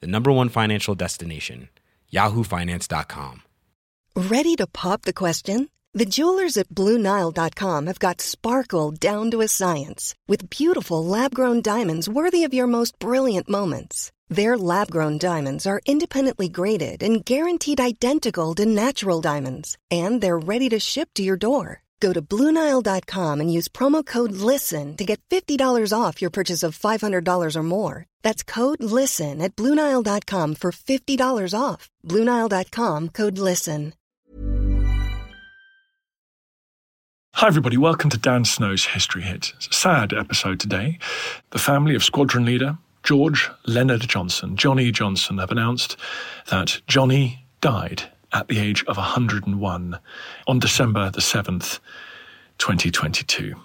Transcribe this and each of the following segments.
the #1 financial destination, yahoofinance.com. Ready to pop the question? The jewelers at BlueNile.com have got sparkle down to a science with beautiful lab-grown diamonds worthy of your most brilliant moments. Their lab-grown diamonds are independently graded and guaranteed identical to natural diamonds, and they're ready to ship to your door. Go to BlueNile.com and use promo code LISTEN to get $50 off your purchase of $500 or more. That's code LISTEN at BlueNile.com for $50 off. BlueNile.com, code LISTEN. Hi everybody, welcome to Dan Snow's History Hit. It's a sad episode today. The family of squadron leader George Leonard Johnson, Johnny Johnson, have announced that Johnny died at the age of 101 on December the 7th, 2022.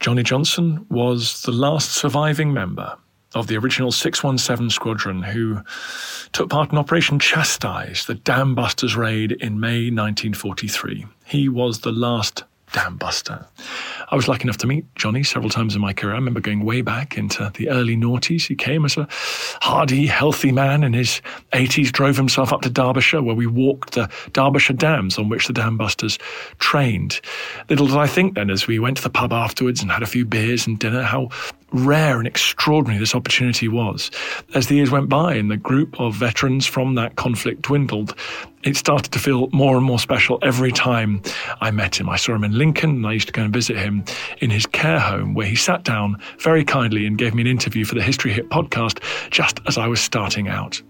Johnny Johnson was the last surviving member of the original 617 Squadron who took part in Operation Chastise, the Dam Busters raid in May 1943. He was the last Dam Buster. I was lucky enough to meet Johnny several times in my career. I remember going way back into the early noughties. He came as a hardy, healthy man in his 80s, drove himself up to Derbyshire, where we walked the Derbyshire dams on which the Dam Busters trained. Little did I think then, as we went to the pub afterwards and had a few beers and dinner, how rare and extraordinary this opportunity was. As the years went by and the group of veterans from that conflict dwindled, it started to feel more and more special every time I met him. I saw him in Lincoln, and I used to go and visit him in his care home, where he sat down very kindly and gave me an interview for the History Hit podcast just as I was starting out.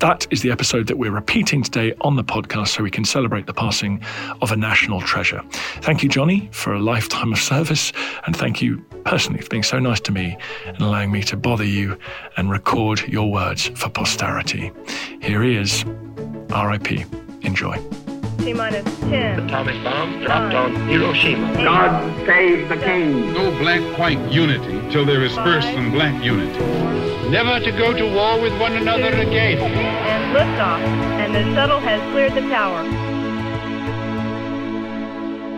That is the episode that we're repeating today on the podcast so we can celebrate the passing of a national treasure. Thank you, Johnny, for a lifetime of service, and thank you personally for being so nice to me and allowing me to bother you and record your words for posterity. Here he is. R.I.P. Enjoy. T-10. Atomic bomb dropped on Hiroshima. God save the king. No black-white unity till there is first some black unity. Never to go to war with one another again. And liftoff, and the shuttle has cleared the tower.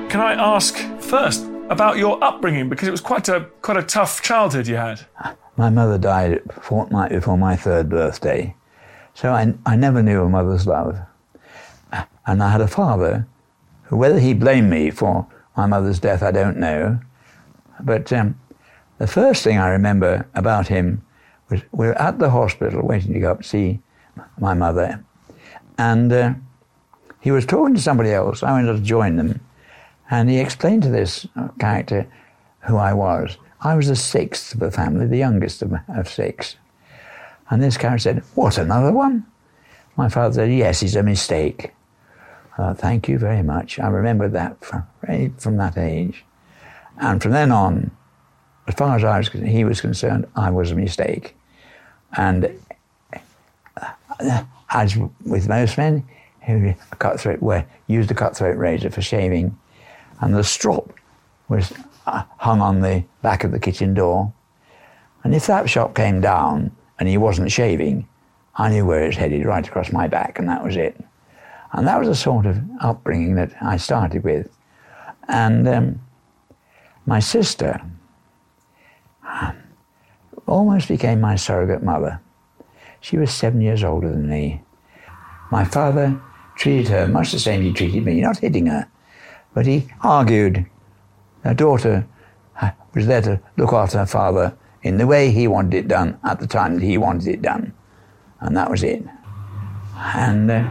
Can I ask first about your upbringing? Because it was quite a tough childhood you had. My mother died a fortnight before my third birthday. So I never knew a mother's love. And I had a father who, whether he blamed me for my mother's death, I don't know. But the first thing I remember about him was we were at the hospital waiting to go up to see my mother. And he was talking to somebody else. I went up to join them. And he explained to this character who I was. I was the sixth of the family, the youngest of six. And this character said, "What, another one?" My father said, "Yes, it's a mistake." Thank you very much. I remember that from that age. And from then on, as far as he was concerned, I was a mistake. And as with most men who used a cutthroat razor for shaving, and the strop was hung on the back of the kitchen door. And if that shop came down, and he wasn't shaving, I knew where it was headed, right across my back, and that was it. And that was the sort of upbringing that I started with. And my sister almost became my surrogate mother. She was 7 years older than me. My father treated her much the same he treated me, not hitting her, but he argued. Her daughter was there to look after her father in the way he wanted it done, at the time that he wanted it done. And that was it. And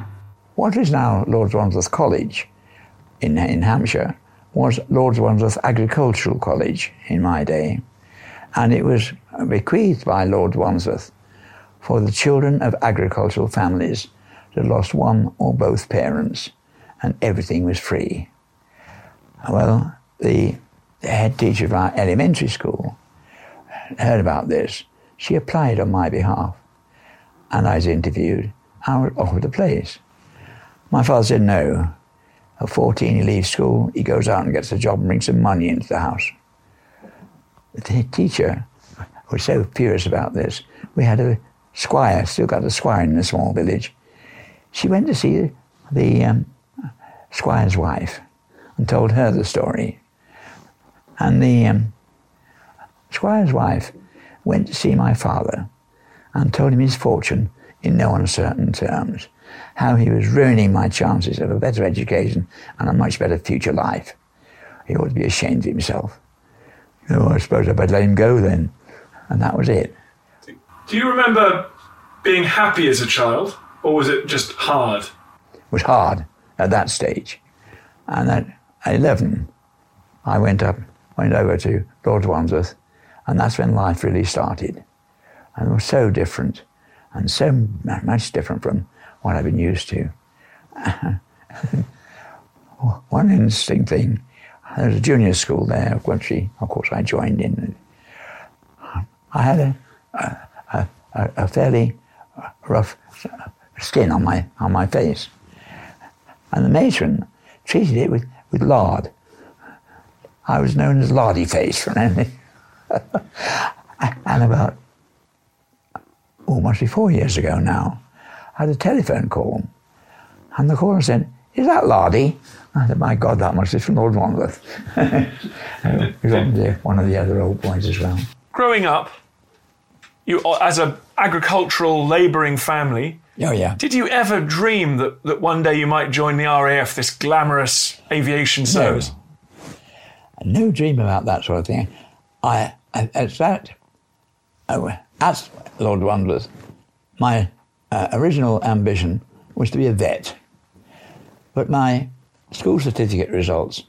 what is now Lord Wandsworth College in Hampshire was Lord Wandsworth Agricultural College in my day. And it was bequeathed by Lord Wandsworth for the children of agricultural families that lost one or both parents, and everything was free. Well, the head teacher of our elementary school heard about this. She applied on my behalf. and I was interviewed, I was offered the place. My father said no. At 14, he leaves school, he goes out and gets a job and brings some money into the house. The teacher was so furious about this. We had a squire, still got a squire in the small village. She went to see the squire's wife and told her the story. And the squire's wife went to see my father and told him his fortune in no uncertain terms, how he was ruining my chances of a better education and a much better future life. He ought to be ashamed of himself. Oh, I suppose I better let him go then. And that was it. Do you remember being happy as a child, or was it just hard? It was hard at that stage. And at 11, I went over to Lord Wandsworth, and that's when life really started. And it was so different, and so much different from what I've been used to. One interesting thing, there was a junior school there, which of course I joined in. I had a fairly rough skin on my face. And the matron treated it with lard. I was known as Lardy Face from anything. And about, must be 4 years ago now, I had a telephone call. And the caller said, "Is that Lardy?" I said, "My God, that must be from Lord Wandsworth." He was one of the other old boys as well. Growing up, you as an agricultural labouring family, oh, yeah. Did you ever dream that one day you might join the RAF, this glamorous aviation service? No dream about that sort of thing. At Lord Wandsworth, my original ambition was to be a vet. But my school certificate results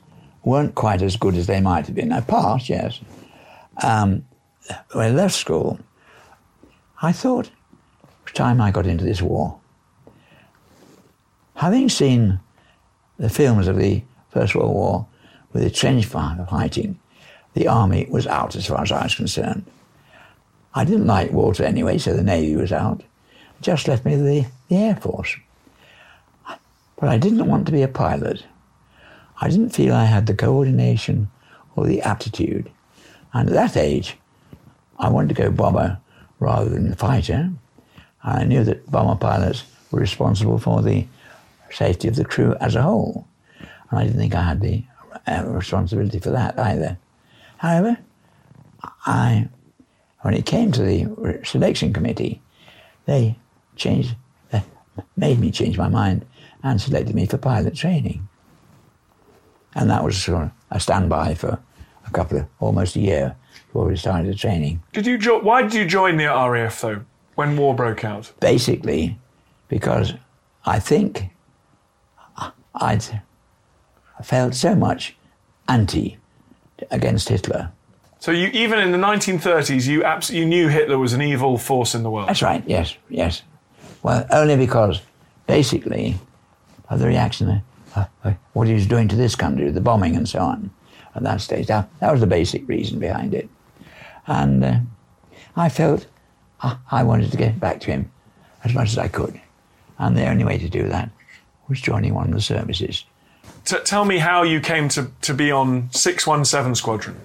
weren't quite as good as they might have been. I passed, yes. When I left school, I thought, it was time I got into this war. Having seen the films of the First World War with the trench fire fighting, the army was out as far as I was concerned. I didn't like water anyway, so the Navy was out. It just left me the Air Force. But I didn't want to be a pilot. I didn't feel I had the coordination or the aptitude. And at that age, I wanted to go bomber rather than the fighter. I knew that bomber pilots were responsible for the safety of the crew as a whole. And I didn't think I had the responsibility for that either. However, when it came to the selection committee, they made me change my mind and selected me for pilot training. And that was sort of a standby for almost a year before we started the training. Why did you join the RAF, though, when war broke out? Basically, because I think I'd felt so much against Hitler. So you, even in the 1930s, you knew Hitler was an evil force in the world? That's right, yes. Well, only because, basically, of the reaction, what he was doing to this country, the bombing and so on, at that stage. That was the basic reason behind it. And I felt I wanted to get back to him as much as I could. And the only way to do that was joining one of the services. Tell me how you came to be on 617 Squadron.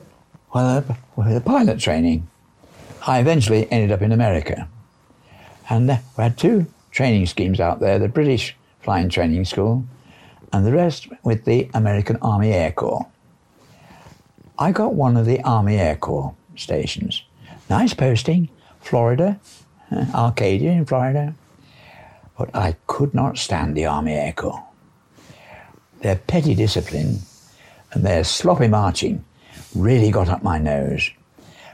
Well, with the pilot training, I eventually ended up in America. And we had two training schemes out there, the British Flying Training School and the rest with the American Army Air Corps. I got one of the Army Air Corps stations. Nice posting, Florida, Arcadia in Florida. But I could not stand the Army Air Corps. Their petty discipline and their sloppy marching really got up my nose.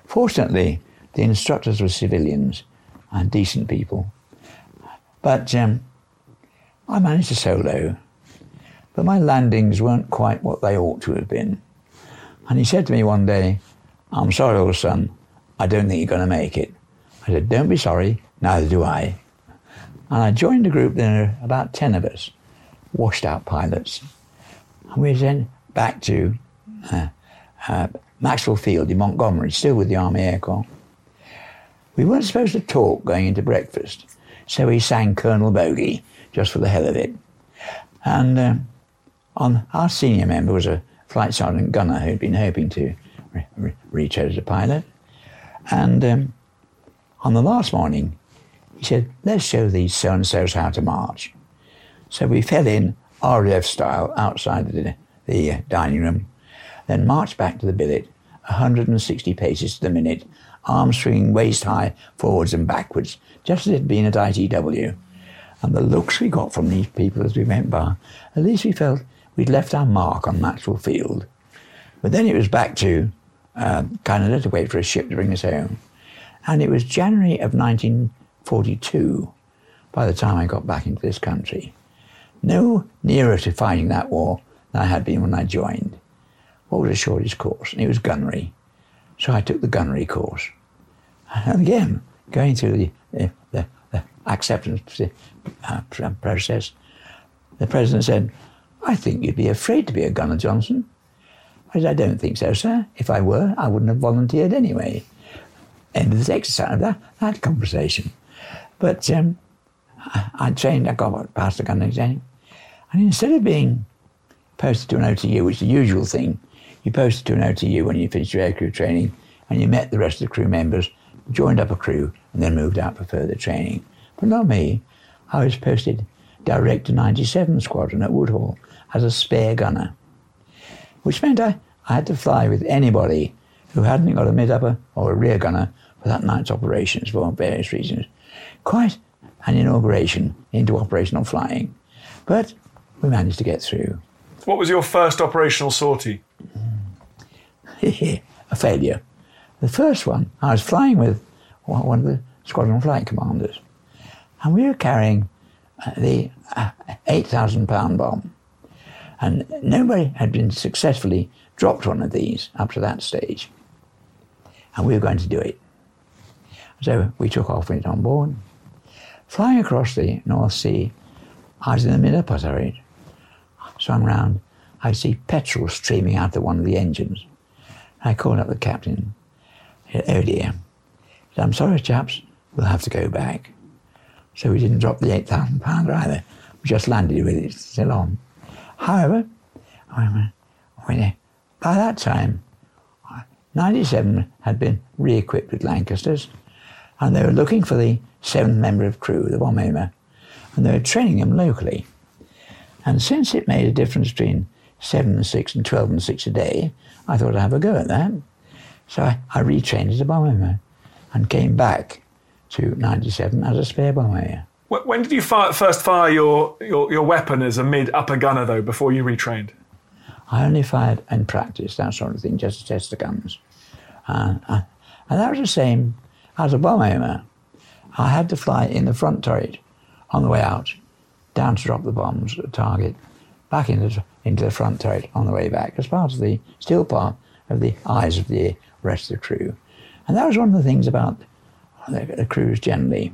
Fortunately, the instructors were civilians and decent people. But I managed to solo. But my landings weren't quite what they ought to have been. And he said to me one day, "I'm sorry, old son, I don't think you're going to make it." I said, "Don't be sorry, neither do I." And I joined a group, there were about 10 of us, washed-out pilots. And we then back to Maxwell Field in Montgomery, still with the Army Air Corps. We weren't supposed to talk going into breakfast. So he sang Colonel Bogey, just for the hell of it. And our senior member was a flight sergeant gunner who'd been hoping to reach out as a pilot. And on the last morning, he said, let's show these so-and-sos how to march. So we fell in RAF style outside the dining room, then marched back to the billet, 160 paces to the minute, arms swinging waist high forwards and backwards, just as it had been at ITW. And the looks we got from these people as we went by, at least we felt we'd left our mark on Maxwell Field. But then it was back to Canada to wait for a ship to bring us home. And it was January of 1942 by the time I got back into this country. No nearer to fighting that war than I had been when I joined. What was the shortest course? And it was gunnery. So I took the gunnery course. And again, going through the acceptance process, the president said, I think you'd be afraid to be a gunner, Johnson. I said, I don't think so, sir. If I were, I wouldn't have volunteered anyway. End of this exercise, that conversation. But I trained, I got past the gunnery training. And instead of being posted to an OTU, which is the usual thing, you posted to an OTU when you finished your aircrew training and you met the rest of the crew members, joined up a crew and then moved out for further training. But not me. I was posted direct to 97 Squadron at Woodhall as a spare gunner, which meant I had to fly with anybody who hadn't got a mid-upper or a rear gunner for that night's operations for various reasons. Quite an inauguration into operational flying. But we managed to get through. What was your first operational sortie? A failure. The first one, I was flying with one of the squadron flight commanders, and we were carrying the 8,000-pound bomb. And nobody had been successfully dropped one of these up to that stage. And we were going to do it. So we took off with it on board. Flying across the North Sea, I was in the middle of a parade. So I'm round, I see petrol streaming out of one of the engines. I called up the captain. He said, oh dear. He said, I'm sorry, chaps, we'll have to go back. So we didn't drop the 8,000 pounder either. We just landed with it still on. However, by that time, 97 had been re-equipped with Lancasters, and they were looking for the seventh member of crew, the bomb aimer, and they were training them locally. And since it made a difference between 7 and 6 and 12 and 6 a day, I thought I'd have a go at that. So I retrained as a bomb aimer and came back to 97 as a spare bomb aimer. When did you first fire your weapon as a mid-upper gunner, though, before you retrained? I only fired in practice, that sort of thing, just to test the guns. And that was the same as a bomb aimer. I had to fly in the front turret on the way out, down to drop the bombs at the target, back into the front turret on the way back, as part of the still part of the eyes of the rest of the crew. And that was one of the things about the crews generally.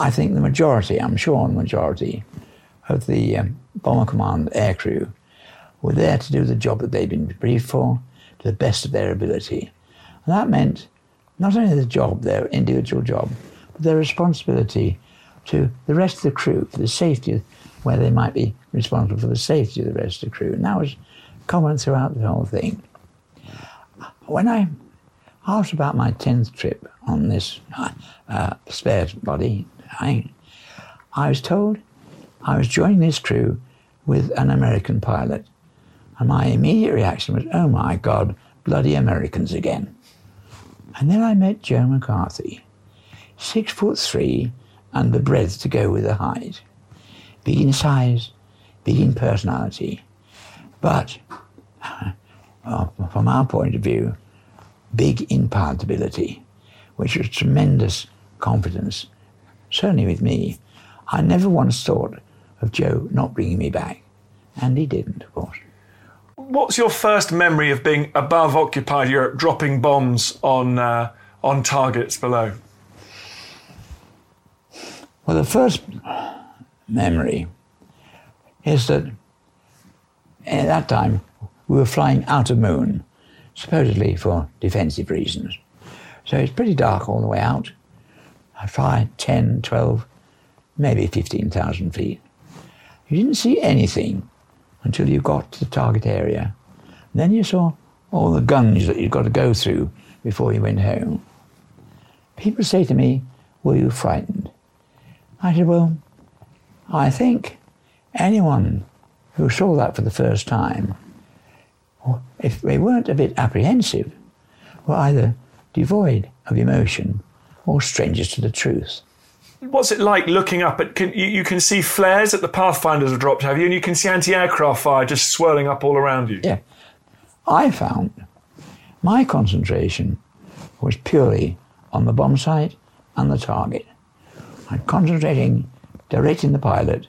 I think the majority, I'm sure the majority, of the Bomber Command aircrew were there to do the job that they'd been briefed for to the best of their ability. And that meant not only the job, their individual job, but their responsibility to the rest of the crew, for the safety, where they might be responsible for the safety of the rest of the crew. And that was common throughout the whole thing. After about my 10th trip on this spare body, I was told I was joining this crew with an American pilot. And my immediate reaction was, oh my God, bloody Americans again. And then I met Joe McCarthy, 6'3", and the breadth to go with the height. Big in size, big in personality. But from our point of view, big in palatability, which was tremendous confidence, certainly with me. I never once thought of Joe not bringing me back, and he didn't, of course. What's your first memory of being above occupied Europe, dropping bombs on targets below? Well, the first memory is that at that time we were flying out of Möhne, supposedly for defensive reasons. So it's pretty dark all the way out. 5, 10, 12, maybe 15,000 feet. You didn't see anything until you got to the target area. And then you saw all the guns that you'd got to go through before you went home. People say to me, were you frightened? I said, well, I think anyone who saw that for the first time, if they weren't a bit apprehensive, were either devoid of emotion or strangers to the truth. What's it like looking up at... You can see flares that the Pathfinders have dropped, have you? And you can see anti-aircraft fire just swirling up all around you. Yeah. I found my concentration was purely on the bomb site and the target. I'm concentrating, directing the pilot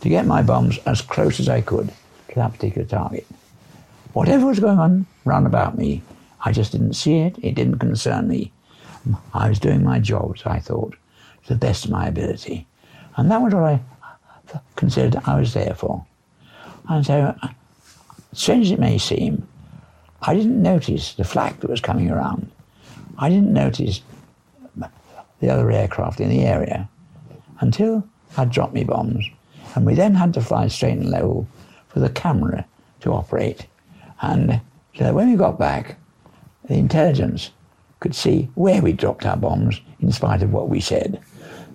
to get my bombs as close as I could to that particular target. Whatever was going on round about me, I just didn't see it. It didn't concern me. I was doing my job, as I thought, to the best of my ability. And that was what I considered I was there for. And so, strange as it may seem, I didn't notice the flak that was coming around. I didn't notice the other aircraft in the area until I dropped my bombs. And we then had to fly straight and level for the camera to operate. And so when we got back, the intelligence could see where we dropped our bombs in spite of what we said.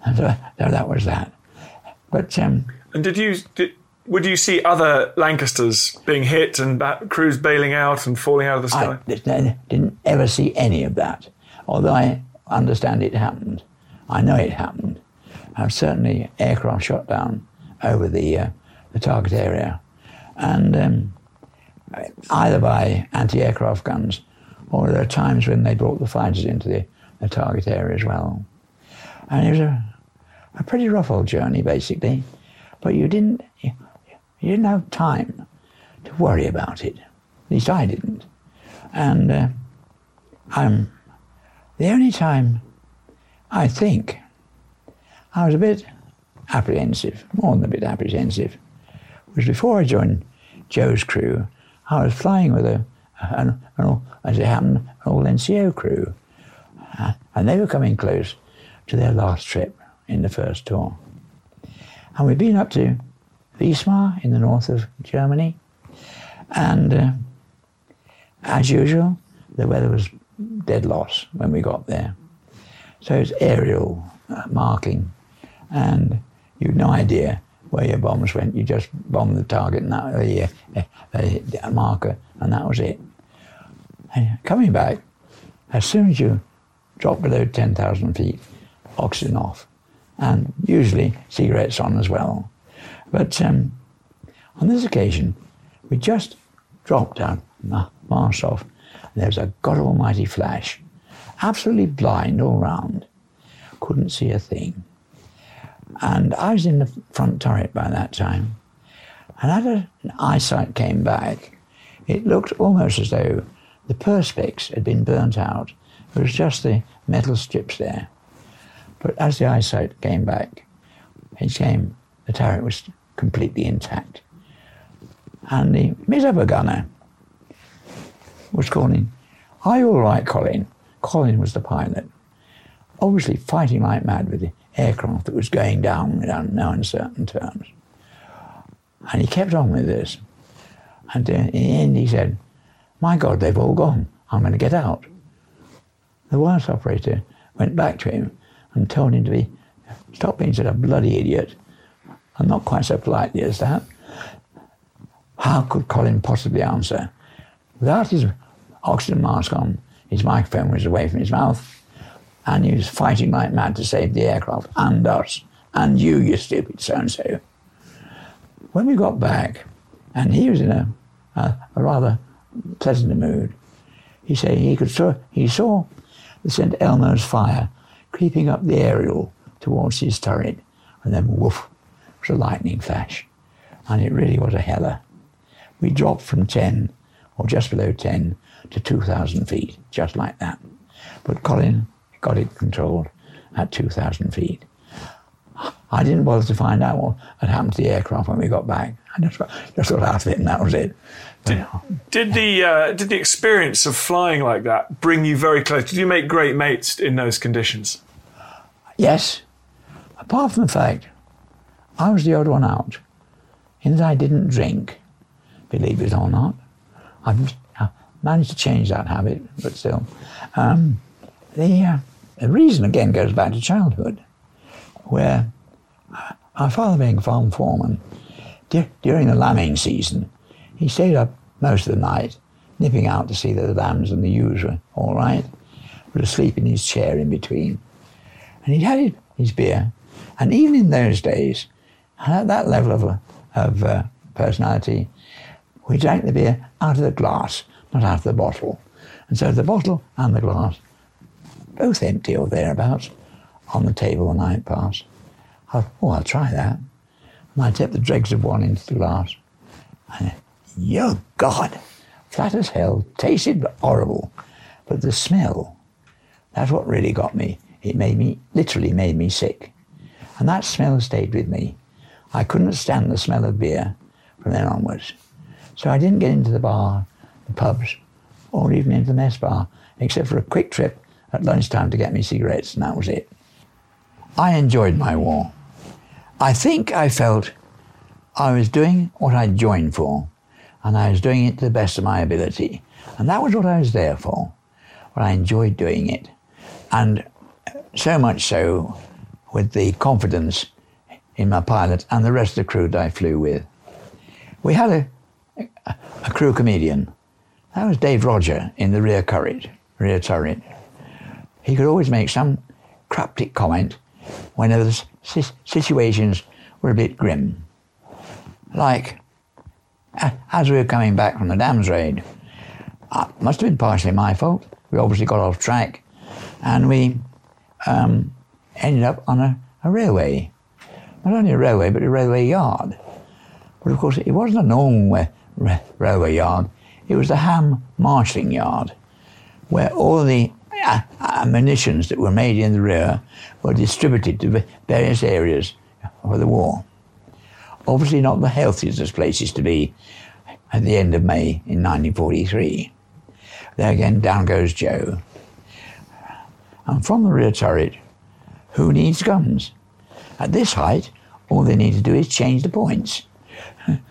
And so that was that. But and would you see other Lancasters being hit and crews bailing out and falling out of the sky? I didn't ever see any of that, although I understand it happened. I know it happened. I've certainly aircraft shot down over the target area, and either by anti-aircraft guns, or there are times when they brought the fighters into the target area as well. And it was a pretty rough old journey, basically, but you didn't have time to worry about it. At least I didn't. And the only time I think I was a bit apprehensive, more than a bit apprehensive, was before I joined Joe's crew. I was flying with an all NCO crew, and they were coming close to their last trip in the first tour. And we'd been up to Wismar in the north of Germany, and as usual, the weather was dead loss when we got there. So it was aerial marking, and you'd no idea where your bombs went. You just bombed the target and the marker, and that was it. And coming back, as soon as you drop below 10,000 feet, oxygen off, and usually cigarettes on as well. But on this occasion, we just dropped down, mask off, and there was a God almighty flash. Absolutely blind all round. Couldn't see a thing. And I was in the front turret by that time. And as an eyesight came back, it looked almost as though the perspex had been burnt out. It was just the metal strips there. But as the eyesight came back, the turret was completely intact. And the mid-upper gunner was calling, "Are you all right, Colin?" Colin was the pilot, obviously fighting like mad with the aircraft that was going down without no uncertain terms. And he kept on with this. And in the end he said, "My God, they've all gone. I'm going to get out." The wireless operator went back to him and told him stop being such a bloody idiot. And not quite so politely as that. How could Colin possibly answer? Without his oxygen mask on, his microphone was away from his mouth. And he was fighting like mad to save the aircraft, and us, and you stupid so-and-so. When we got back, and he was in a rather pleasant mood, he said he saw the St. Elmo's fire creeping up the aerial towards his turret, and then woof, it was a lightning flash. And it really was a heller. We dropped from 10, or just below 10, to 2,000 feet, just like that. But Colin got it controlled at 2,000 feet. I didn't bother to find out what had happened to the aircraft when we got back. I just got out of it and that was it. Did the experience of flying like that bring you very close? Did you make great mates in those conditions? Yes, apart from the fact I was the odd one out, in that I didn't drink, believe it or not. I've managed to change that habit, but still. The reason, again, goes back to childhood, where our father being farm foreman, during the lambing season, he stayed up most of the night, nipping out to see that the lambs and the ewes were all right, but asleep in his chair in between. And he'd had his beer, and even in those days, at that level of personality, we drank the beer out of the glass, not out of the bottle. And so the bottle and the glass, both empty or thereabouts, on the table when I passed. I thought, oh, I'll try that. And I tipped the dregs of one into the glass. And, yo, God, flat as hell, tasted horrible. But the smell, that's what really got me. It made me, literally made me sick. And that smell stayed with me. I couldn't stand the smell of beer from then onwards. So I didn't get into the bar, the pubs, or even into the mess bar, except for a quick trip at lunchtime to get me cigarettes, and that was it. I enjoyed my war. I think I felt I was doing what I joined for, and I was doing it to the best of my ability. And that was what I was there for, but I enjoyed doing it. And so much so, with the confidence in my pilot and the rest of the crew that I flew with. We had a crew comedian. That was Dave Roger in the rear turret. He could always make some cryptic comment whenever the situations were a bit grim. Like, as we were coming back from the Dams raid, it must have been partially my fault. We obviously got off track, and we ended up on a railway. Not only a railway, but a railway yard. But of course, it wasn't a normal railway yard. It was the Ham Marshalling Yard, where all the munitions that were made in the rear were distributed to various areas of the war. Obviously not the healthiest places to be at the end of May in 1943. There again, down goes Joe. And from the rear turret, who needs guns? At this height, all they need to do is change the points. And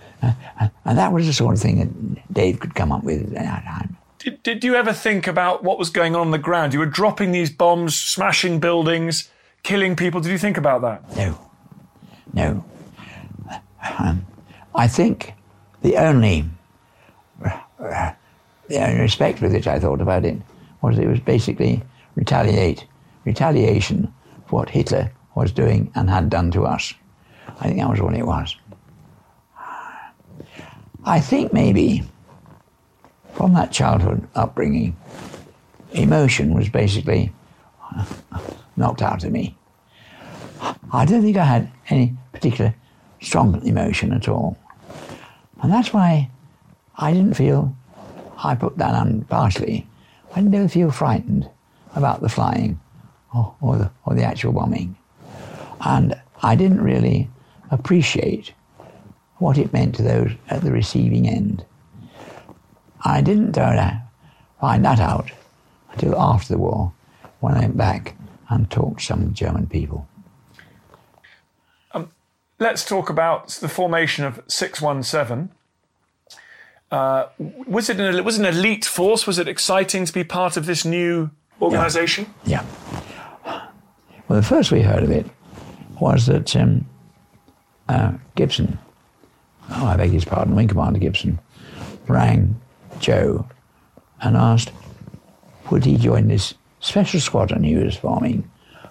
that was the sort of thing that Dave could come up with at that time. Did you ever think about what was going on the ground? You were dropping these bombs, smashing buildings, killing people. Did you think about that? No. I think the only respect with which I thought about it was it was basically retaliation for what Hitler was doing and had done to us. I think that was all it was. I think maybe from that childhood upbringing, emotion was basically knocked out of me. I don't think I had any particular strong emotion at all. And that's why I didn't feel, I put that on partially, I didn't ever feel frightened about the flying or the actual bombing. And I didn't really appreciate what it meant to those at the receiving end. I didn't find that out until after the war, when I went back and talked to some German people. Let's talk about the formation of 617. Was it an elite force? Was it exciting to be part of this new organisation? Yeah. Well, the first we heard of it was that Gibson, Wing Commander Gibson, rang Joe and asked would he join this special squadron he was forming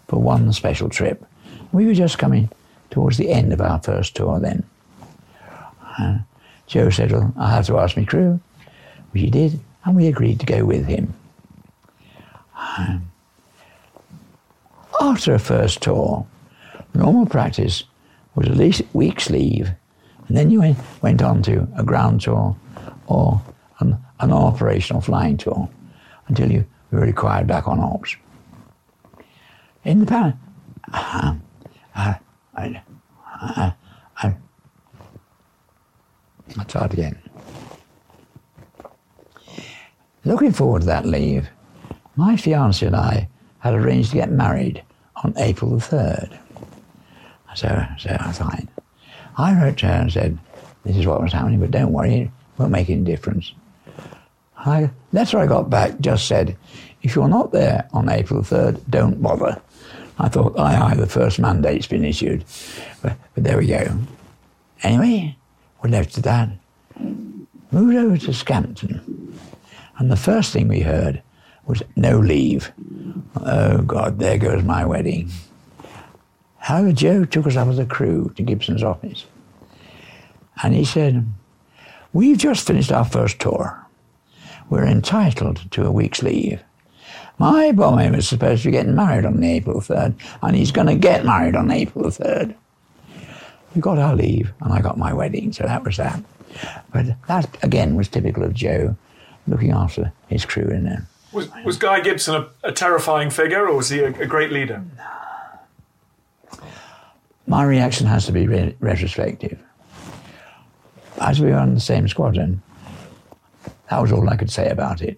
for one special trip. We were just coming towards the end of our first tour then. Joe said, well, I'll have to ask my crew, which he did, and we agreed to go with him. After a first tour, normal practice was at least a week's leave, and then you went on to a ground tour or an operational flying tour until you were required back on ops. In the I'll start again. Looking forward to that leave, my fiancée and I had arranged to get married on April the 3rd. So I thought, I wrote to her and said, this is what was happening, but don't worry, it won't make any difference. The letter I got back just said, if you're not there on April the 3rd, don't bother. I thought, aye, the first mandate's been issued. But there we go. Anyway, we left to that, moved over to Scampton, and the first thing we heard was no leave. Oh, God, there goes my wedding. However, Joe took us up as a crew to Gibson's office, and he said, we've just finished our first tour. We're entitled to a week's leave. My boy was supposed to be getting married on April 3rd, and he's going to get married on April 3rd. We got our leave, and I got my wedding, so that was that. But that, again, was typical of Joe looking after his crew in there. Was Guy Gibson a terrifying figure, or was he a great leader? My reaction has to be retrospective. As we were on the same squadron, that was all I could say about it.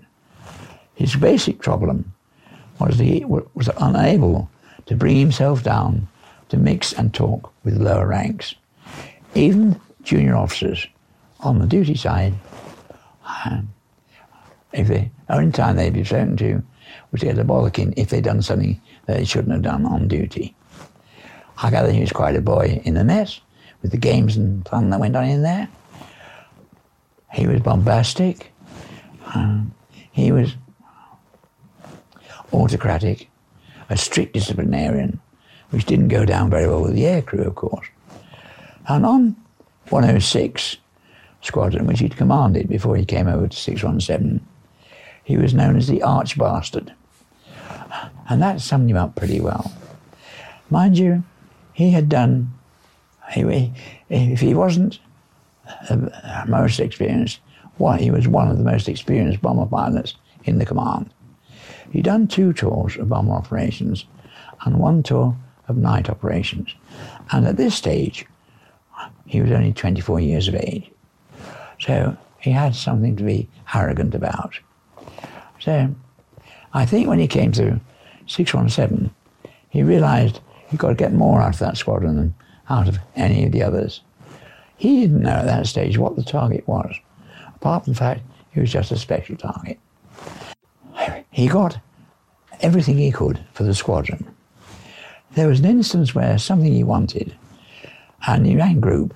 His basic problem was that he was unable to bring himself down to mix and talk with lower ranks. Even junior officers on the duty side, if the only time they'd be spoken to was to get a bollocking if they'd done something that they shouldn't have done on duty. I gather he was quite a boy in the mess with the games and fun that went on in there. He was bombastic. He was autocratic, a strict disciplinarian, which didn't go down very well with the air crew, of course. And on 106 Squadron, which he'd commanded before he came over to 617, he was known as the arch bastard. And that summed him up pretty well. Mind you, he had done, if he wasn't most experienced, well, he was one of the most experienced bomber pilots in the command. He'd done 2 tours of bomber operations and 1 tour of night operations. And at this stage, he was only 24 years of age. So he had something to be arrogant about. So I think when he came through 617, he realised he'd got to get more out of that squadron than out of any of the others. He didn't know at that stage what the target was, apart from the fact he was just a special target. He got everything he could for the squadron. There was an instance where something he wanted, and he rang group.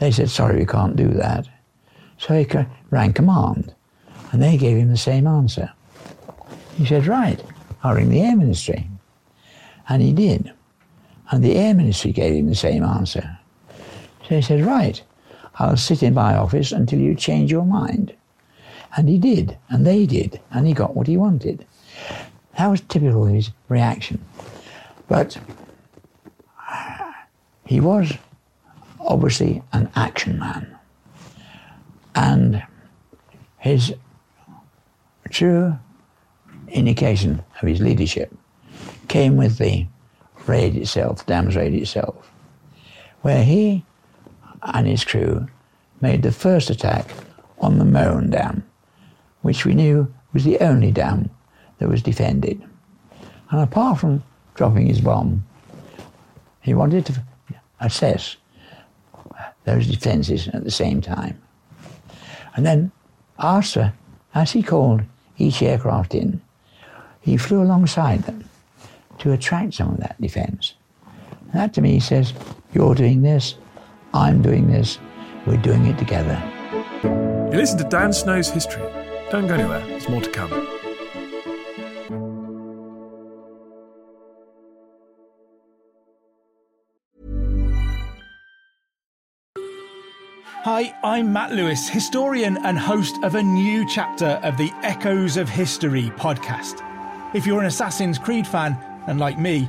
They said, sorry, we can't do that. So he rang command, and they gave him the same answer. He said, right, I'll ring the Air Ministry. And he did. And the Air Ministry gave him the same answer. So he said, right, I'll sit in my office until you change your mind. And he did, and they did, and he got what he wanted. That was typical of his reaction. But he was obviously an action man. And his true indication of his leadership came with the raid itself, Dam's raid itself, where he and his crew made the first attack on the Möhne Dam, which we knew was the only dam that was defended. And apart from dropping his bomb, he wanted to assess those defences at the same time. And then after, as he called each aircraft in, he flew alongside them to attract some of that defence. That to me says, you're doing this, I'm doing this, we're doing it together. You listen to Dan Snow's History. Don't go anywhere, there's more to come. Hi, I'm Matt Lewis, historian and host of a new chapter of the Echoes of History podcast. If you're an Assassin's Creed fan, and like me,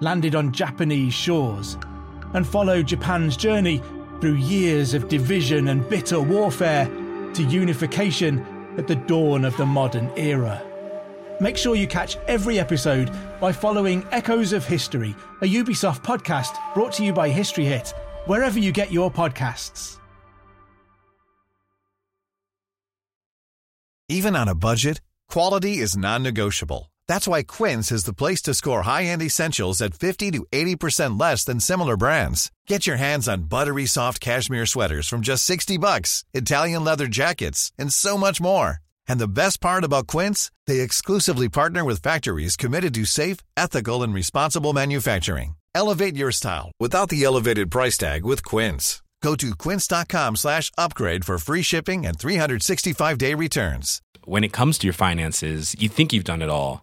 landed on Japanese shores and followed Japan's journey through years of division and bitter warfare to unification at the dawn of the modern era. Make sure you catch every episode by following Echoes of History, a Ubisoft podcast brought to you by History Hit, wherever you get your podcasts. Even on a budget, quality is non-negotiable. That's why Quince is the place to score high-end essentials at 50 to 80% less than similar brands. Get your hands on buttery soft cashmere sweaters from just $60, Italian leather jackets, and so much more. And the best part about Quince, they exclusively partner with factories committed to safe, ethical, and responsible manufacturing. Elevate your style without the elevated price tag with Quince. Go to quince.com/upgrade for free shipping and 365-day returns. When it comes to your finances, you think you've done it all.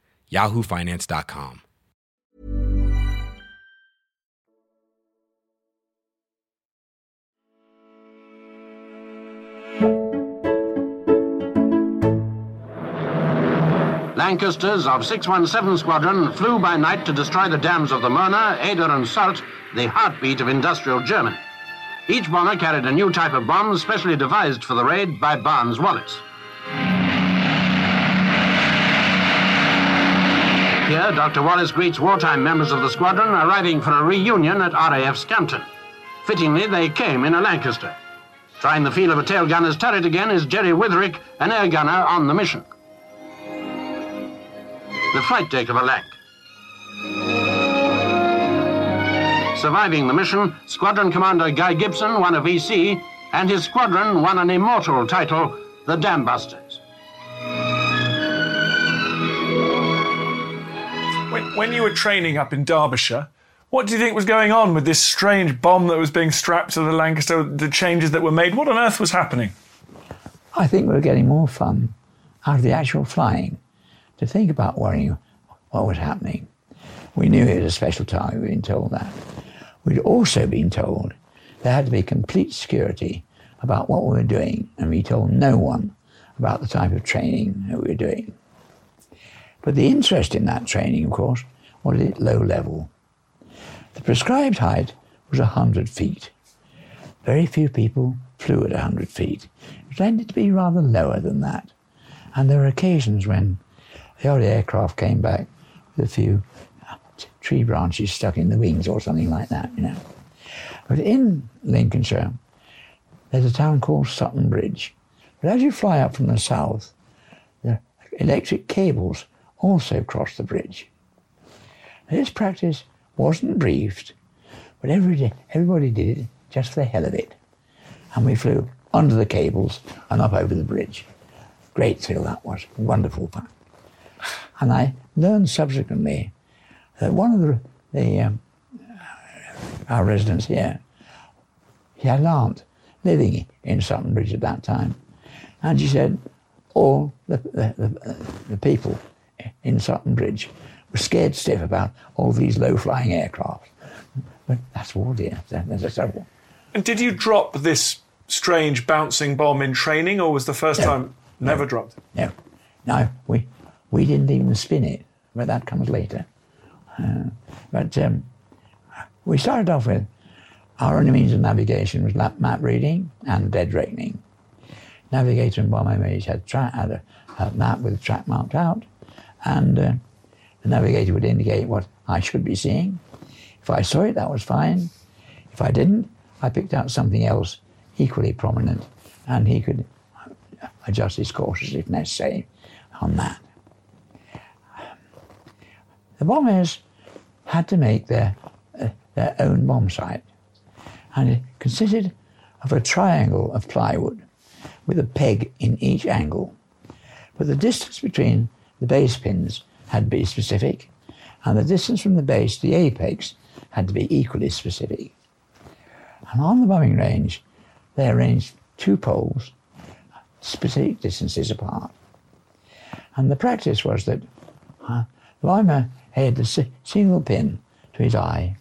yahoofinance.com. Lancasters of 617 Squadron flew by night to destroy the dams of the Möhne, Eder and Sorpe, the heartbeat of industrial Germany. Each bomber carried a new type of bomb specially devised for the raid by Barnes Wallis. Here, Dr. Wallis greets wartime members of the squadron arriving for a reunion at RAF Scampton. Fittingly, they came in a Lancaster. Trying the feel of a tail gunner's turret again is Jerry Witherick, an air gunner on the mission. The flight deck of a Lanc. Surviving the mission, Squadron Commander Guy Gibson won a VC, and his squadron won an immortal title, the Dam Busters. When you were training up in Derbyshire, what do you think was going on with this strange bomb that was being strapped to the Lancaster, the changes that were made? What on earth was happening? I think we were getting more fun out of the actual flying, to think about worrying what was happening. We knew it was a special target, we'd been told that. We'd also been told there had to be complete security about what we were doing, and we told no one about the type of training that we were doing. But the interest in that training, of course, was at low level. The prescribed height was 100 feet. Very few people flew at 100 feet. It tended to be rather lower than that. And there were occasions when the odd aircraft came back with a few tree branches stuck in the wings or something like that, you know. But in Lincolnshire, there's a town called Sutton Bridge. But as you fly up from the south, the electric cables also cross the bridge. Now, this practice wasn't briefed, but everybody did it just for the hell of it. And we flew under the cables and up over the bridge. Great thrill that was, wonderful fun. And I learned subsequently one of our residents here, she had an aunt living in Sutton Bridge at that time, and she said all the people in Sutton Bridge were scared stiff about all these low-flying aircraft. But that's war, dear. There's a trouble. And did you drop this strange bouncing bomb in training, or was the first time never dropped? No, we didn't even spin it, but that comes later. But we started off with our only means of navigation was map reading and dead reckoning. Navigator and bomber each had a map with a track marked out, and the navigator would indicate what I should be seeing. If I saw it, that was fine. If I didn't, I picked out something else equally prominent, and he could adjust his courses if necessary on that. The bombers had to make their own bomb site, and it consisted of a triangle of plywood with a peg in each angle. But the distance between the base pins had to be specific, and the distance from the base to the apex had to be equally specific. And on the bombing range, they arranged two poles, specific distances apart. And the practice was that Lorimer held a single pin to his eye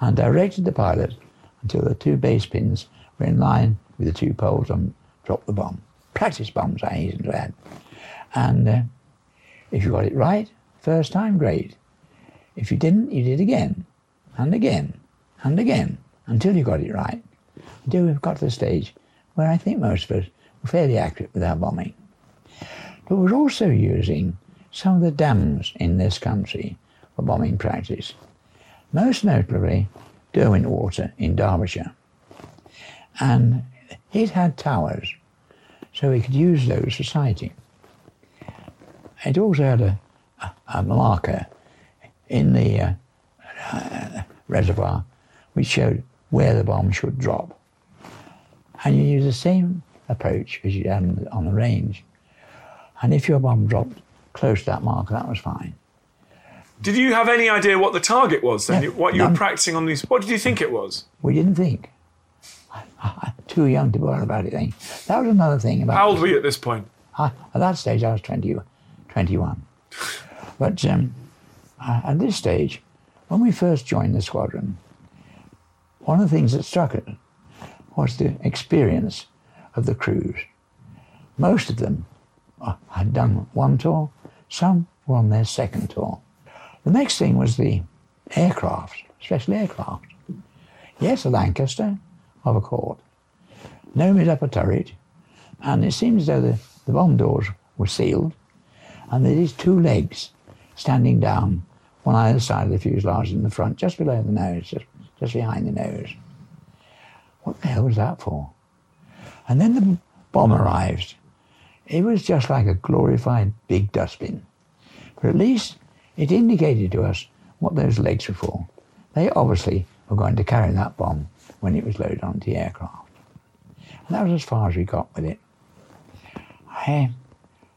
and directed the pilot until the two base pins were in line with the two poles and dropped the bomb. Practice bombs, I hasten to add. And if you got it right, first time, great. If you didn't, you did again, and again, and again, until you got it right. Until we've got to the stage where I think most of us were fairly accurate with our bombing. But we're also using some of the dams in this country for bombing practice, most notably Derwent Water in Derbyshire. And it had towers, so we could use those for sighting. It also had a marker in the reservoir which showed where the bomb should drop. And you use the same approach as you had on the range. And if your bomb dropped close to that marker, that was fine. Did you have any idea what the target was then? No, what you were practicing on these? What did you think it was? We didn't think. Too young to worry about it. That was another thing about. How old were you at this point? At that stage, I was 21. But at this stage, when we first joined the squadron, one of the things that struck us was the experience of the crews. Most of them had done one tour, some were on their second tour. The next thing was the aircraft, special aircraft. Yes, a Lancaster of a Court, no mid-upper turret, and it seemed as though the bomb doors were sealed, and there is two legs standing down, one either side of the fuselage in the front, just below the nose, just behind the nose. What the hell was that for? And then the bomb arrived. It was just like a glorified big dustbin. But at least it indicated to us what those legs were for. They obviously were going to carry that bomb when it was loaded onto the aircraft. And that was as far as we got with it.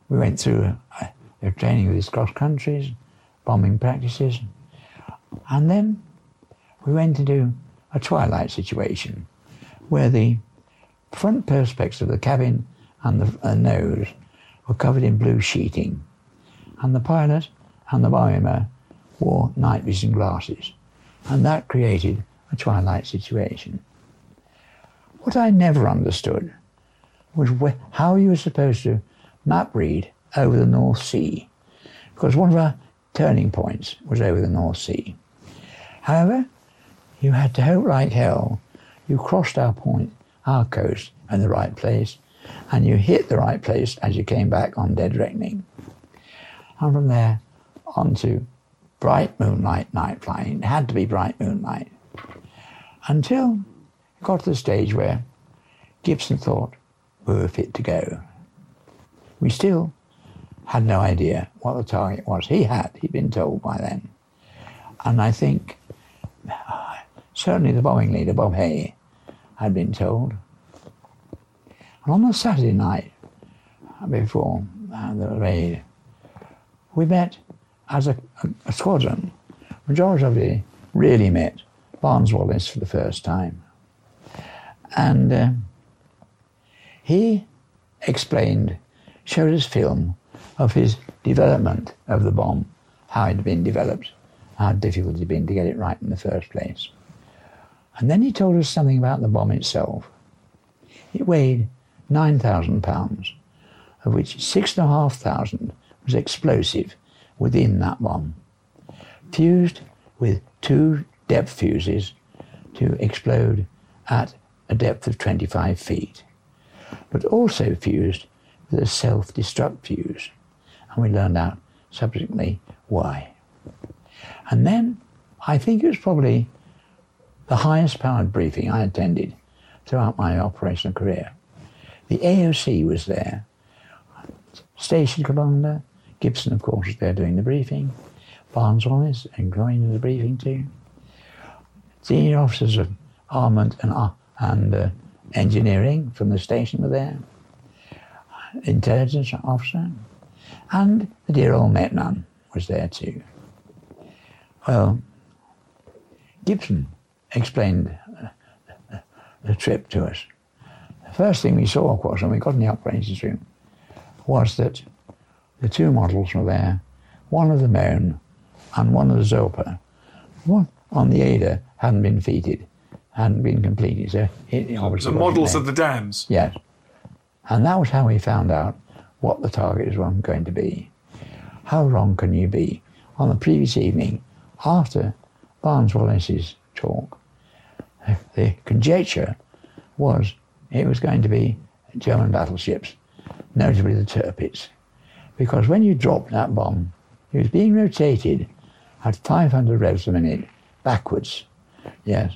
We went through a training with these cross countries, bombing practices, and then we went into a twilight situation where the front perspex of the cabin and the nose were covered in blue sheeting, and the pilot and the bomber wore night vision glasses, and that created a twilight situation. What I never understood was how you were supposed to map read over the North Sea, because one of our turning points was over the North Sea. However, you had to hope like hell you crossed our point, our coast, in the right place, and you hit the right place as you came back on dead reckoning. And from there on to bright moonlight night flying. It had to be bright moonlight. Until it got to the stage where Gibson thought we were fit to go. We still had no idea what the target was. He'd been told by then. And I think certainly the bombing leader, Bob Hay, had been told. And on the Saturday night before the raid, we met as a squadron. Majority of it really met Barnes Wallis for the first time. And he showed us film of his development of the bomb, how it had been developed, how difficult it had been to get it right in the first place. And then he told us something about the bomb itself. It weighed 9,000 pounds, of which 6,500 was explosive within that bomb, fused with two depth fuses to explode at a depth of 25 feet, but also fused with a self-destruct fuse. And we learned out subsequently why. And then I think it was probably the highest powered briefing I attended throughout my operational career. The AOC was there. Station Commander Gibson, of course, was there doing the briefing. Barnes Wallis and joining the briefing too. Senior officers of armament and engineering from the station were there. Intelligence officer. And the dear old Metman was there too. Well, Gibson explained the trip to us. The first thing we saw, of course, when we got in the operations room, was that the two models were there, one of the Möhne and one of the Sorpe. One on the Eder hadn't been feated, hadn't been completed. So it obviously the models of the dams? Yes. And that was how we found out what the targets were going to be. How wrong can you be? On the previous evening, after Barnes Wallis's talk, the conjecture was it was going to be German battleships, notably the Tirpitz, because when you dropped that bomb, it was being rotated at 500 revs a minute backwards, yes,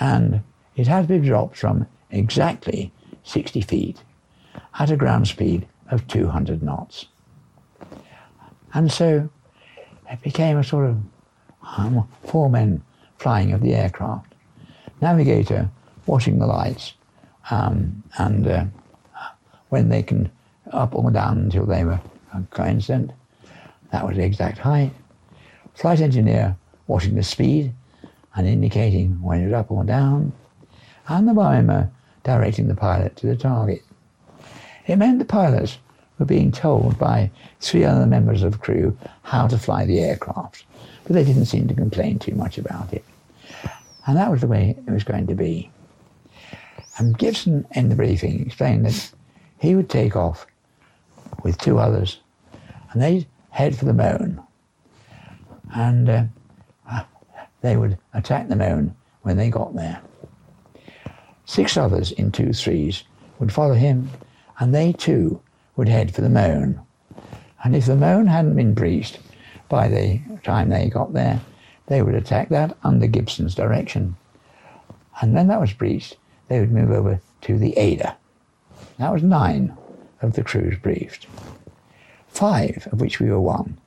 and it had to be dropped from exactly 60 feet at a ground speed of 200 knots. And so it became a sort of four men flying of the aircraft, navigator watching the lights, and when they can up or down until they were coincident. That was the exact height. Flight engineer watching the speed and indicating when it was up or down, and the bomber directing the pilot to the target. It meant the pilots were being told by three other members of the crew how to fly the aircraft, but they didn't seem to complain too much about it. And that was the way it was going to be. And Gibson, in the briefing, explained that he would take off with two others, and they'd head for the Möhne, and they would attack the Möhne when they got there. Six others in 2-3s would follow him, and they too would head for the Möhne. And if the Möhne hadn't been breached by the time they got there, they would attack that under Gibson's direction. And when that was breached, they would move over to the Eder. That was 9 of the crews briefed. 5, of which we were one,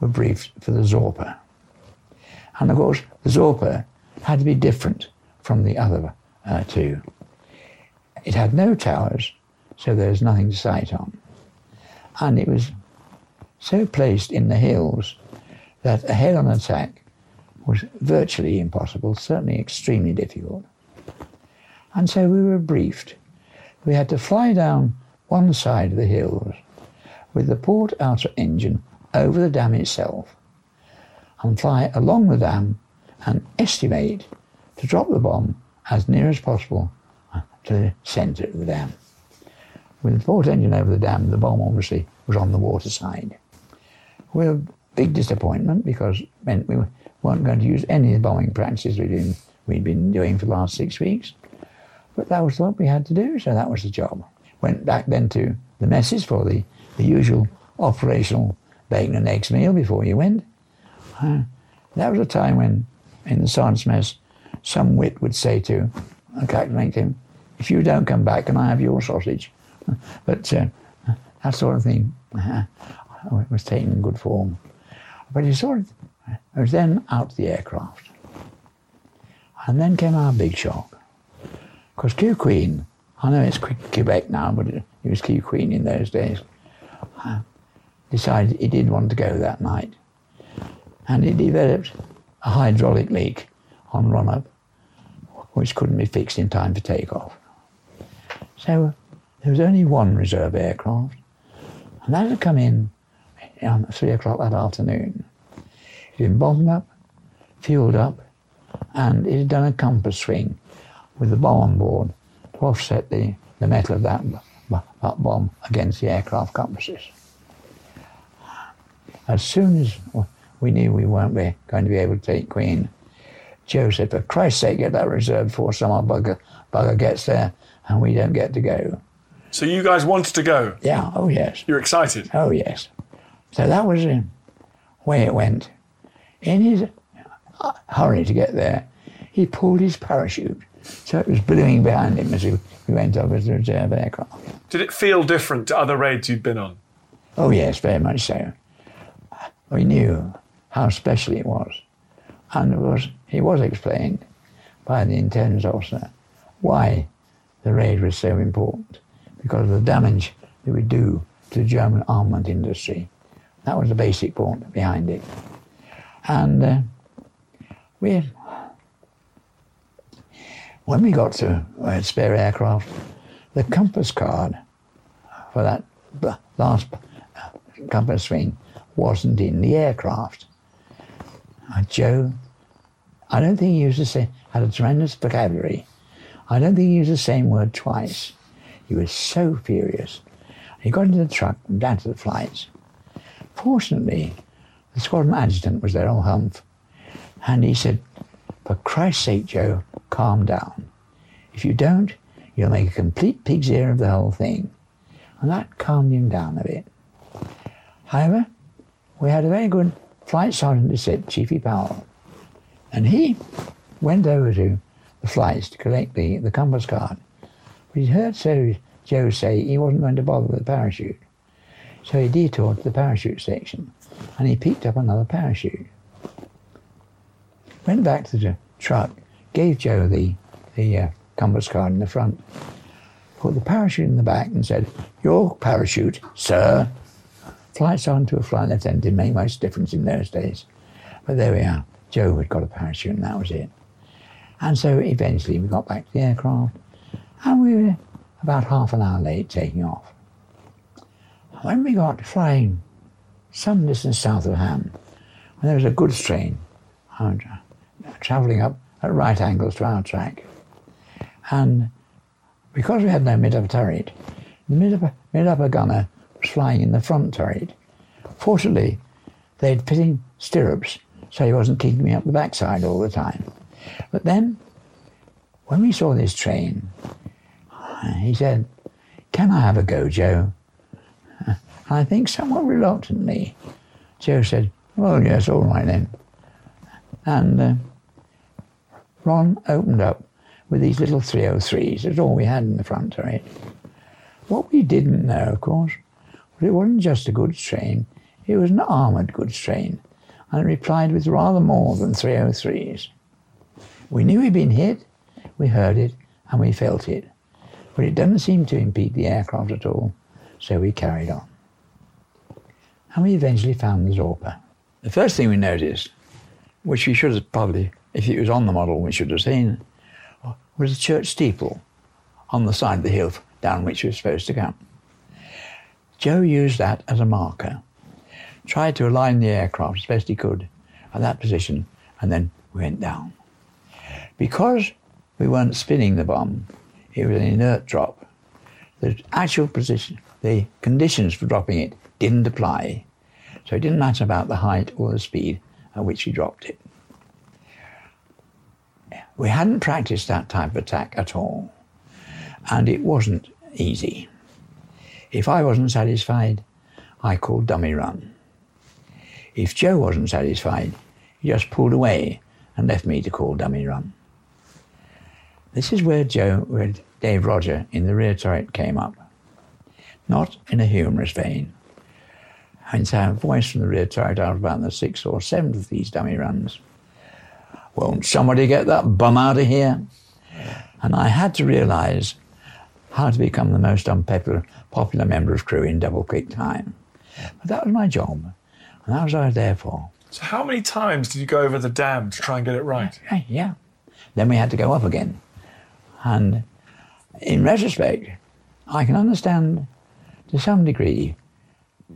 were briefed for the Sorpe. And of course, the Sorpe had to be different from the other two. It had no towers, so there was nothing to sight on. And it was so placed in the hills that a head-on attack was virtually impossible, certainly extremely difficult. And so we were briefed. We had to fly down one side of the hills with the port outer engine over the dam itself and fly along the dam and estimate to drop the bomb as near as possible to the centre of the dam. With the port engine over the dam, the bomb obviously was on the water side. We were a big disappointment because it meant we weren't going to use any of the bombing practices we'd been doing for the last 6 weeks. But that was what we had to do, so that was the job. Went back then to the messes for the usual operational bacon and eggs meal before you went. That was a time when, in the science mess, some wit would say to a Captain Lincoln, "If you don't come back, can I have your sausage?" But that sort of thing was taken in good form. But it was then out to the aircraft. And then came our big shock. Because Q Queen, I know it's Quebec now, but it was Q Queen in those days, decided it did want to go that night. And it developed a hydraulic leak on run-up, which couldn't be fixed in time for takeoff. So there was only one reserve aircraft, and that had come in at 3 o'clock that afternoon. It had been bombed up, fueled up, and it had done a compass swing with the bomb on board to offset the metal of that bomb against the aircraft compasses. As soon as we knew we weren't going to be able to take Queen, Joe said, "For Christ's sake, get that reserved before some bugger gets there and we don't get to go." So you guys wanted to go? Yeah, oh yes. You're excited? Oh yes. So that was the way it went. In his hurry to get there, he pulled his parachute, so it was billowing behind him as we went over to the reserve aircraft. Did it feel different to other raids you'd been on? Oh yes, very much so. We knew how special it was, and it was explained by the intelligence officer why the raid was so important, because of the damage it would do to the German armament industry. That was the basic point behind it. And When we got to spare aircraft, the compass card for that last compass thing wasn't in the aircraft. Joe, I don't think he used the same, had a tremendous vocabulary. I don't think he used the same word twice. He was so furious. He got into the truck and down to the flights. Fortunately, the squadron adjutant was there on Humph, and he said, "For Christ's sake, Joe, calm down. If you don't, you'll make a complete pig's ear of the whole thing." And that calmed him down a bit. However, we had a very good flight sergeant who said, Chiefy Powell. And he went over to the flights to collect the compass card. But he'd heard Joe say he wasn't going to bother with the parachute. So he detoured to the parachute section and he picked up another parachute. Went back to the truck, gave Joe the compass card in the front, put the parachute in the back and said, "Your parachute, sir." Flights on to a flight lieutenant didn't make much difference in those days. But there we are. Joe had got a parachute and that was it. And so eventually we got back to the aircraft and we were about half an hour late taking off. When we got flying some distance south of Ham, and there was a goods train travelling up at right angles to our track, and because we had no mid-upper turret, the mid-upper gunner was flying in the front turret. Fortunately, they'd fitting stirrups, so he wasn't kicking me up the backside all the time. But then, when we saw this train, he said, "Can I have a go, Joe?" I think somewhat reluctantly, Joe said, "Well, yes, all right then." And Ron opened up with these little 303s. That's all we had in the front turret. What we didn't know, of course, was it wasn't just a goods train. It was an armoured goods train, and it replied with rather more than 303s. We knew we'd been hit, we heard it, and we felt it. But it doesn't seem to impede the aircraft at all, so we carried on. And we eventually found the Sorpe. The first thing we noticed, which we should have probably, if it was on the model, we should have seen, was a church steeple on the side of the hill down which we were supposed to come. Joe used that as a marker, tried to align the aircraft as best he could at that position, and then we went down. Because we weren't spinning the bomb, it was an inert drop. The actual position, the conditions for dropping it didn't apply, so it didn't matter about the height or the speed at which he dropped it. We hadn't practiced that type of attack at all, and it wasn't easy. If I wasn't satisfied, I called dummy run. If Joe wasn't satisfied, he just pulled away and left me to call dummy run. This is where Dave Roger in the rear turret came up, not in a humorous vein. And so a voice from the rear turret out about the sixth or seventh of these dummy runs. "Won't somebody get that bum out of here?" And I had to realise how to become the most unpopular member of crew in double quick time. But that was my job, and that was what I was there for. So how many times did you go over the dam to try and get it right? Yeah. Then we had to go up again. And in retrospect, I can understand to some degree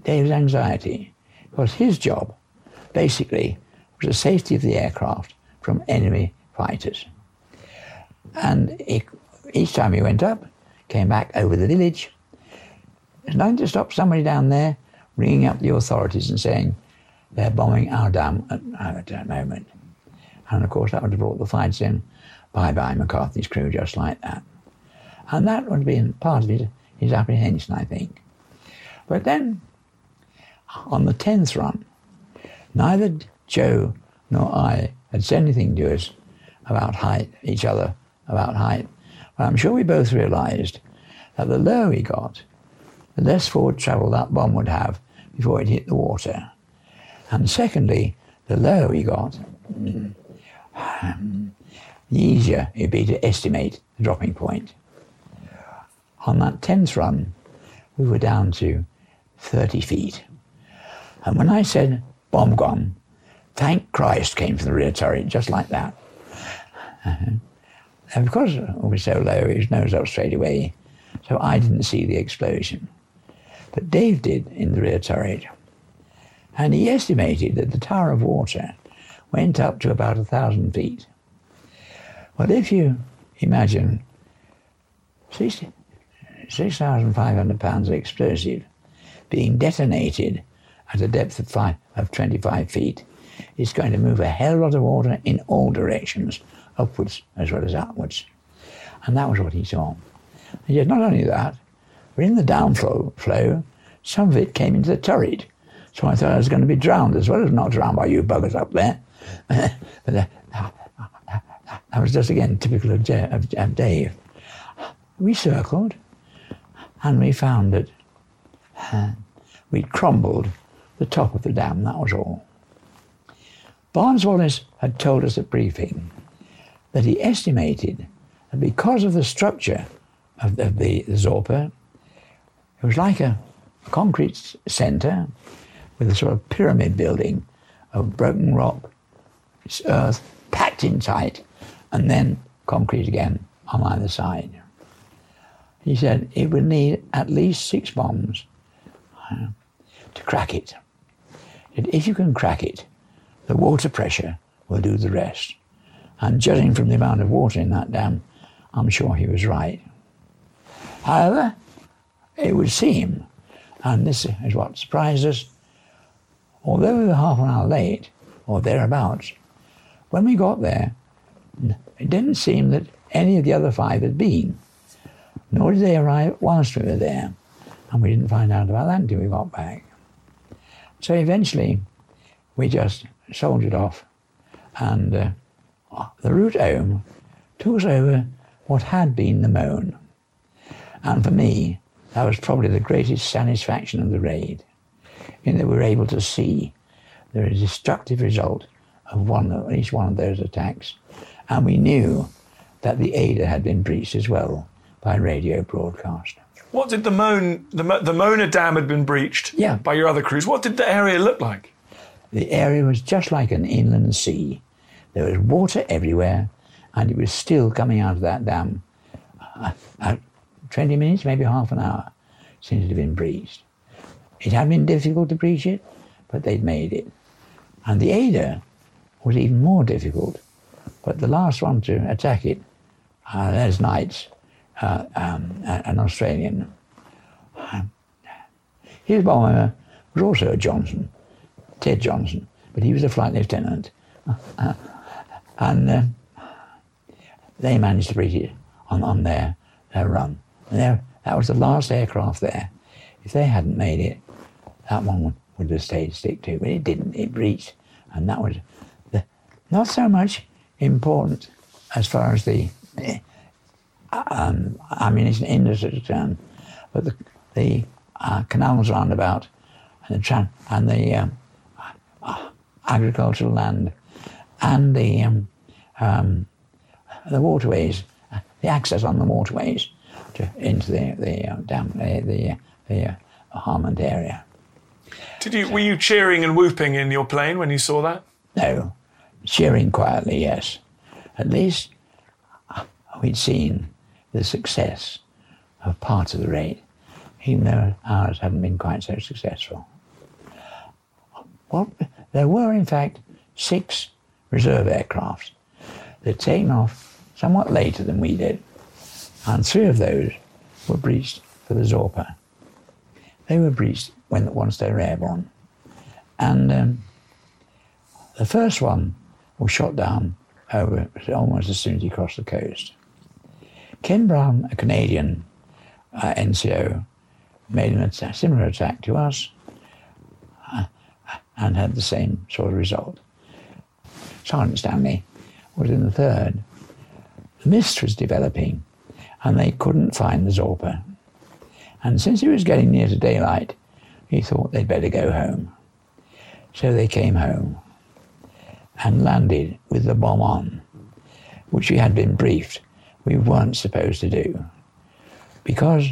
Dave's anxiety, because his job basically was the safety of the aircraft from enemy fighters. And each time he went up, came back over the village, there's nothing to stop somebody down there ringing up the authorities and saying they're bombing our dam at that moment. And of course that would have brought the fights in, bye-bye McCarthy's crew, just like that. And that would have been part of his apprehension, I think. But then, on the 10th run, neither Joe nor I had said anything to us about height. But I'm sure we both realised that the lower we got, the less forward travel that bomb would have before it hit the water. And secondly, the lower we got, the easier it would be to estimate the dropping point. On that 10th run, we were down to 30 feet. And when I said, "Bomb gone," thank Christ, came from the rear turret, just like that. And because it was so low, his nose up straight away, so I didn't see the explosion. But Dave did in the rear turret. And he estimated that the tower of water went up to about 1,000 feet. Well, if you imagine 6,500 pounds of explosive being detonated at a depth of 25 feet, it's going to move a hell lot of water in all directions, upwards as well as outwards. And that was what he saw. And yet not only that, but in the downflow, some of it came into the turret. So I thought I was going to be drowned, as well as not drowned by you buggers up there. But that was just, again, typical of Dave. We circled, and we found that we'd crumbled the top of the dam, that was all. Barnes Wallis had told us at briefing that he estimated that because of the structure of the Sorpe, it was like a concrete centre with a sort of pyramid building of broken rock, earth packed in tight, and then concrete again on either side. He said it would need at least 6 bombs to crack it. And if you can crack it, the water pressure will do the rest. And judging from the amount of water in that dam, I'm sure he was right. However, it would seem, and this is what surprised us, although we were half an hour late, or thereabouts, when we got there, it didn't seem that any of the other 5 had been. Nor did they arrive whilst we were there, and we didn't find out about that until we got back. So eventually, we just soldiered off, and the route home took us over what had been the Möhne. And for me, that was probably the greatest satisfaction of the raid, in that we were able to see the destructive result of at least one of those attacks, and we knew that the Eder had been breached as well, by radio broadcast. What did the Möhne Dam had been breached by your other crews? What did the area look like? The area was just like an inland sea. There was water everywhere, and it was still coming out of that dam. 20 minutes, maybe half an hour, since it had been breached. It had been difficult to breach it, but they'd made it. And the Eder was even more difficult, but the last one to attack it, those nights, an Australian. His bomber was also a Johnson, Ted Johnson, but he was a flight lieutenant. They managed to breach it on their run. And that was the last aircraft there. If they hadn't made it, that one would have stayed stick to, but it didn't. It breached. And that was not so much important as far as the... it's an industry term, but the canals roundabout and the agricultural land and the waterways, the access on the waterways into the dam, the Harmond area. Were you cheering and whooping in your plane when you saw that? No, cheering quietly, yes. At least we'd seen the success of part of the raid, even though ours hadn't been quite so successful. Well, there were, in fact, 6 reserve aircraft. They'd taken off somewhat later than we did, and 3 of those were breached for the Sorpe. They were breached once they were airborne. And the first one was shot down over almost as soon as he crossed the coast. Ken Brown, a Canadian NCO, made a similar attack to us and had the same sort of result. Sergeant Stanley was in the 3rd. The mist was developing and they couldn't find the Sorpe. And since it was getting near to daylight, he thought they'd better go home. So they came home and landed with the bomb on, which we had been briefed we weren't supposed to do, because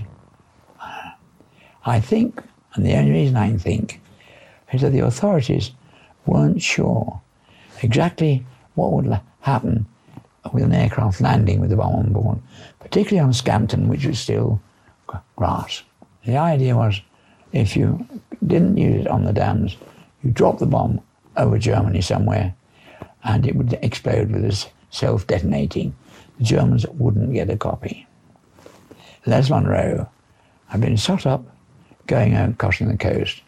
I think, and the only reason I think, is that the authorities weren't sure exactly what would happen with an aircraft landing with a bomb on board, particularly on Scampton, which was still grass. The idea was, if you didn't use it on the dams, you drop the bomb over Germany somewhere and it would explode with a self-detonating. The Germans wouldn't get a copy. Les Monroe had been shot up going out crossing the coast.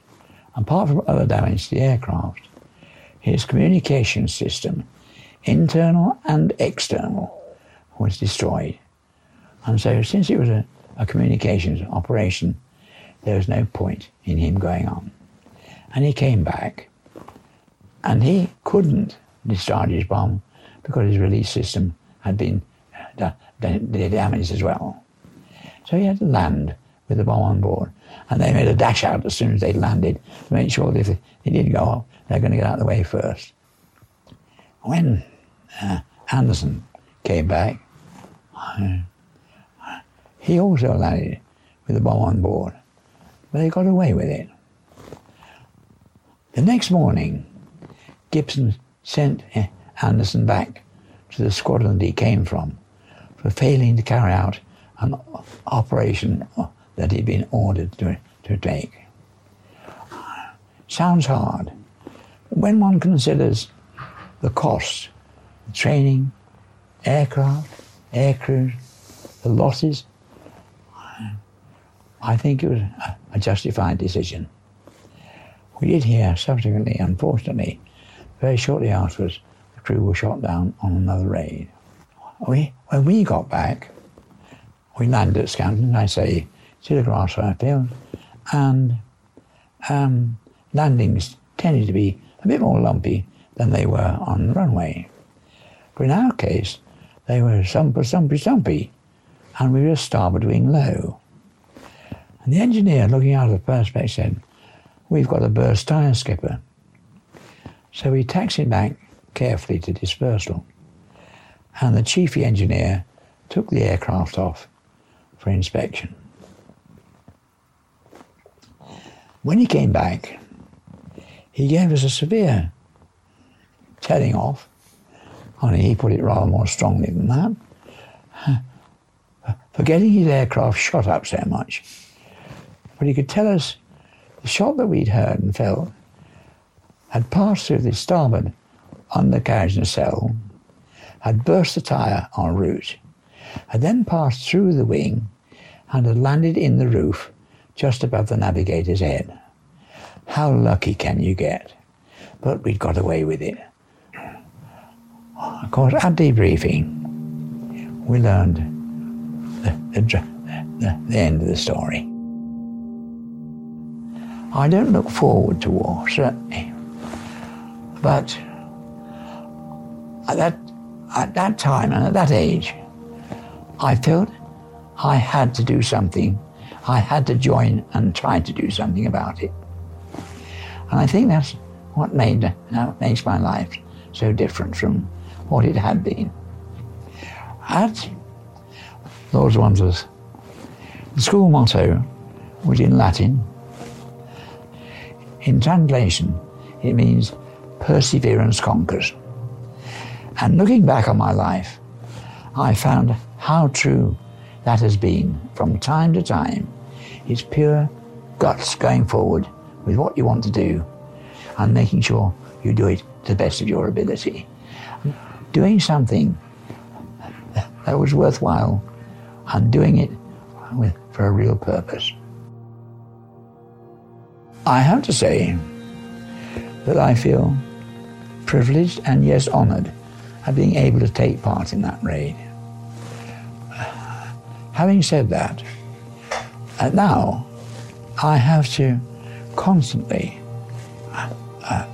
Apart from other damage to the aircraft, his communication system, internal and external, was destroyed. And so since it was a communications operation, there was no point in him going on. And he came back, and he couldn't discharge his bomb because his release system had been damaged as well. So he had to land with the bomb on board, and they made a dash out as soon as they landed to make sure that if they did go up, they're going to get out of the way first. When Anderson came back, he also landed with the bomb on board, but they got away with it. The next morning, Gibson sent Anderson back to the squadron that he came from for failing to carry out an operation that he'd been ordered to take. Sounds hard. When one considers the cost, the training, aircraft, aircrews, the losses, I think it was a justified decision. We did hear subsequently, unfortunately, very shortly afterwards, the crew were shot down on another raid. When we got back, we landed at Scampton, I say, to the grassfire field, and landings tended to be a bit more lumpy than they were on the runway. But in our case, they were stumpy, and we were starboard wing low. And the engineer, looking out of the perspect, said, "We've got a burst tyre, skipper." So we taxied back carefully to dispersal, and the chief engineer took the aircraft off for inspection. When he came back, he gave us a severe telling off, only he put it rather more strongly than that, for getting his aircraft shot up so much. But he could tell us the shot that we'd heard and felt had passed through the starboard undercarriage nacelle, had burst the tyre en route, had then passed through the wing and had landed in the roof just above the navigator's head. How lucky can you get? But we'd got away with it. Of course, at debriefing, we learned the end of the story. I don't look forward to war, certainly. But at that time and at that age, I felt I had to do something. I had to join and try to do something about it. And I think that's what makes my life so different from what it had been. At Lord Wandsworth, the school motto was in Latin. In translation, it means perseverance conquers. And looking back on my life, I found how true that has been from time to time. It's pure guts going forward with what you want to do and making sure you do it to the best of your ability. Doing something that was worthwhile and doing it for a real purpose. I have to say that I feel privileged and, yes, honoured at being able to take part in that raid. Having said that, now I have to constantly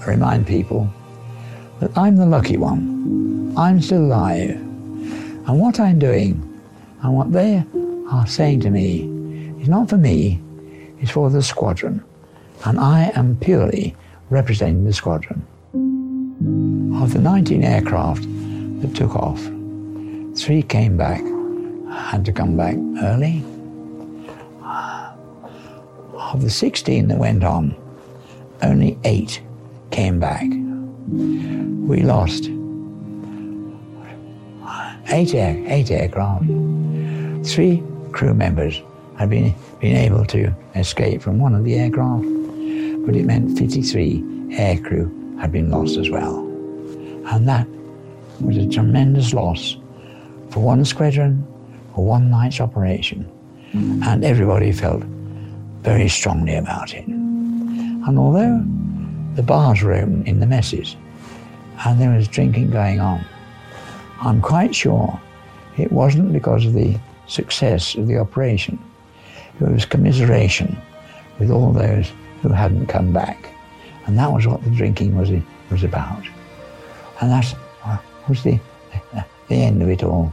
remind people that I'm the lucky one. I'm still alive. And what I'm doing and what they are saying to me is not for me, it's for the squadron. And I am purely representing the squadron. Of the 19 aircraft that took off, 3 came back, had to come back early. Of the 16 that went on, only 8 came back. we lost eight aircraft. 3 crew members had been able to escape from one of the aircraft, but it meant 53 aircrew had been lost as well. And that was a tremendous loss for one squadron, for one night's operation, and everybody felt very strongly about it. And although the bars were open in the messes and there was drinking going on, I'm quite sure it wasn't because of the success of the operation. It was commiseration with all those who hadn't come back. And that was what the drinking was about. And that was the end of it all.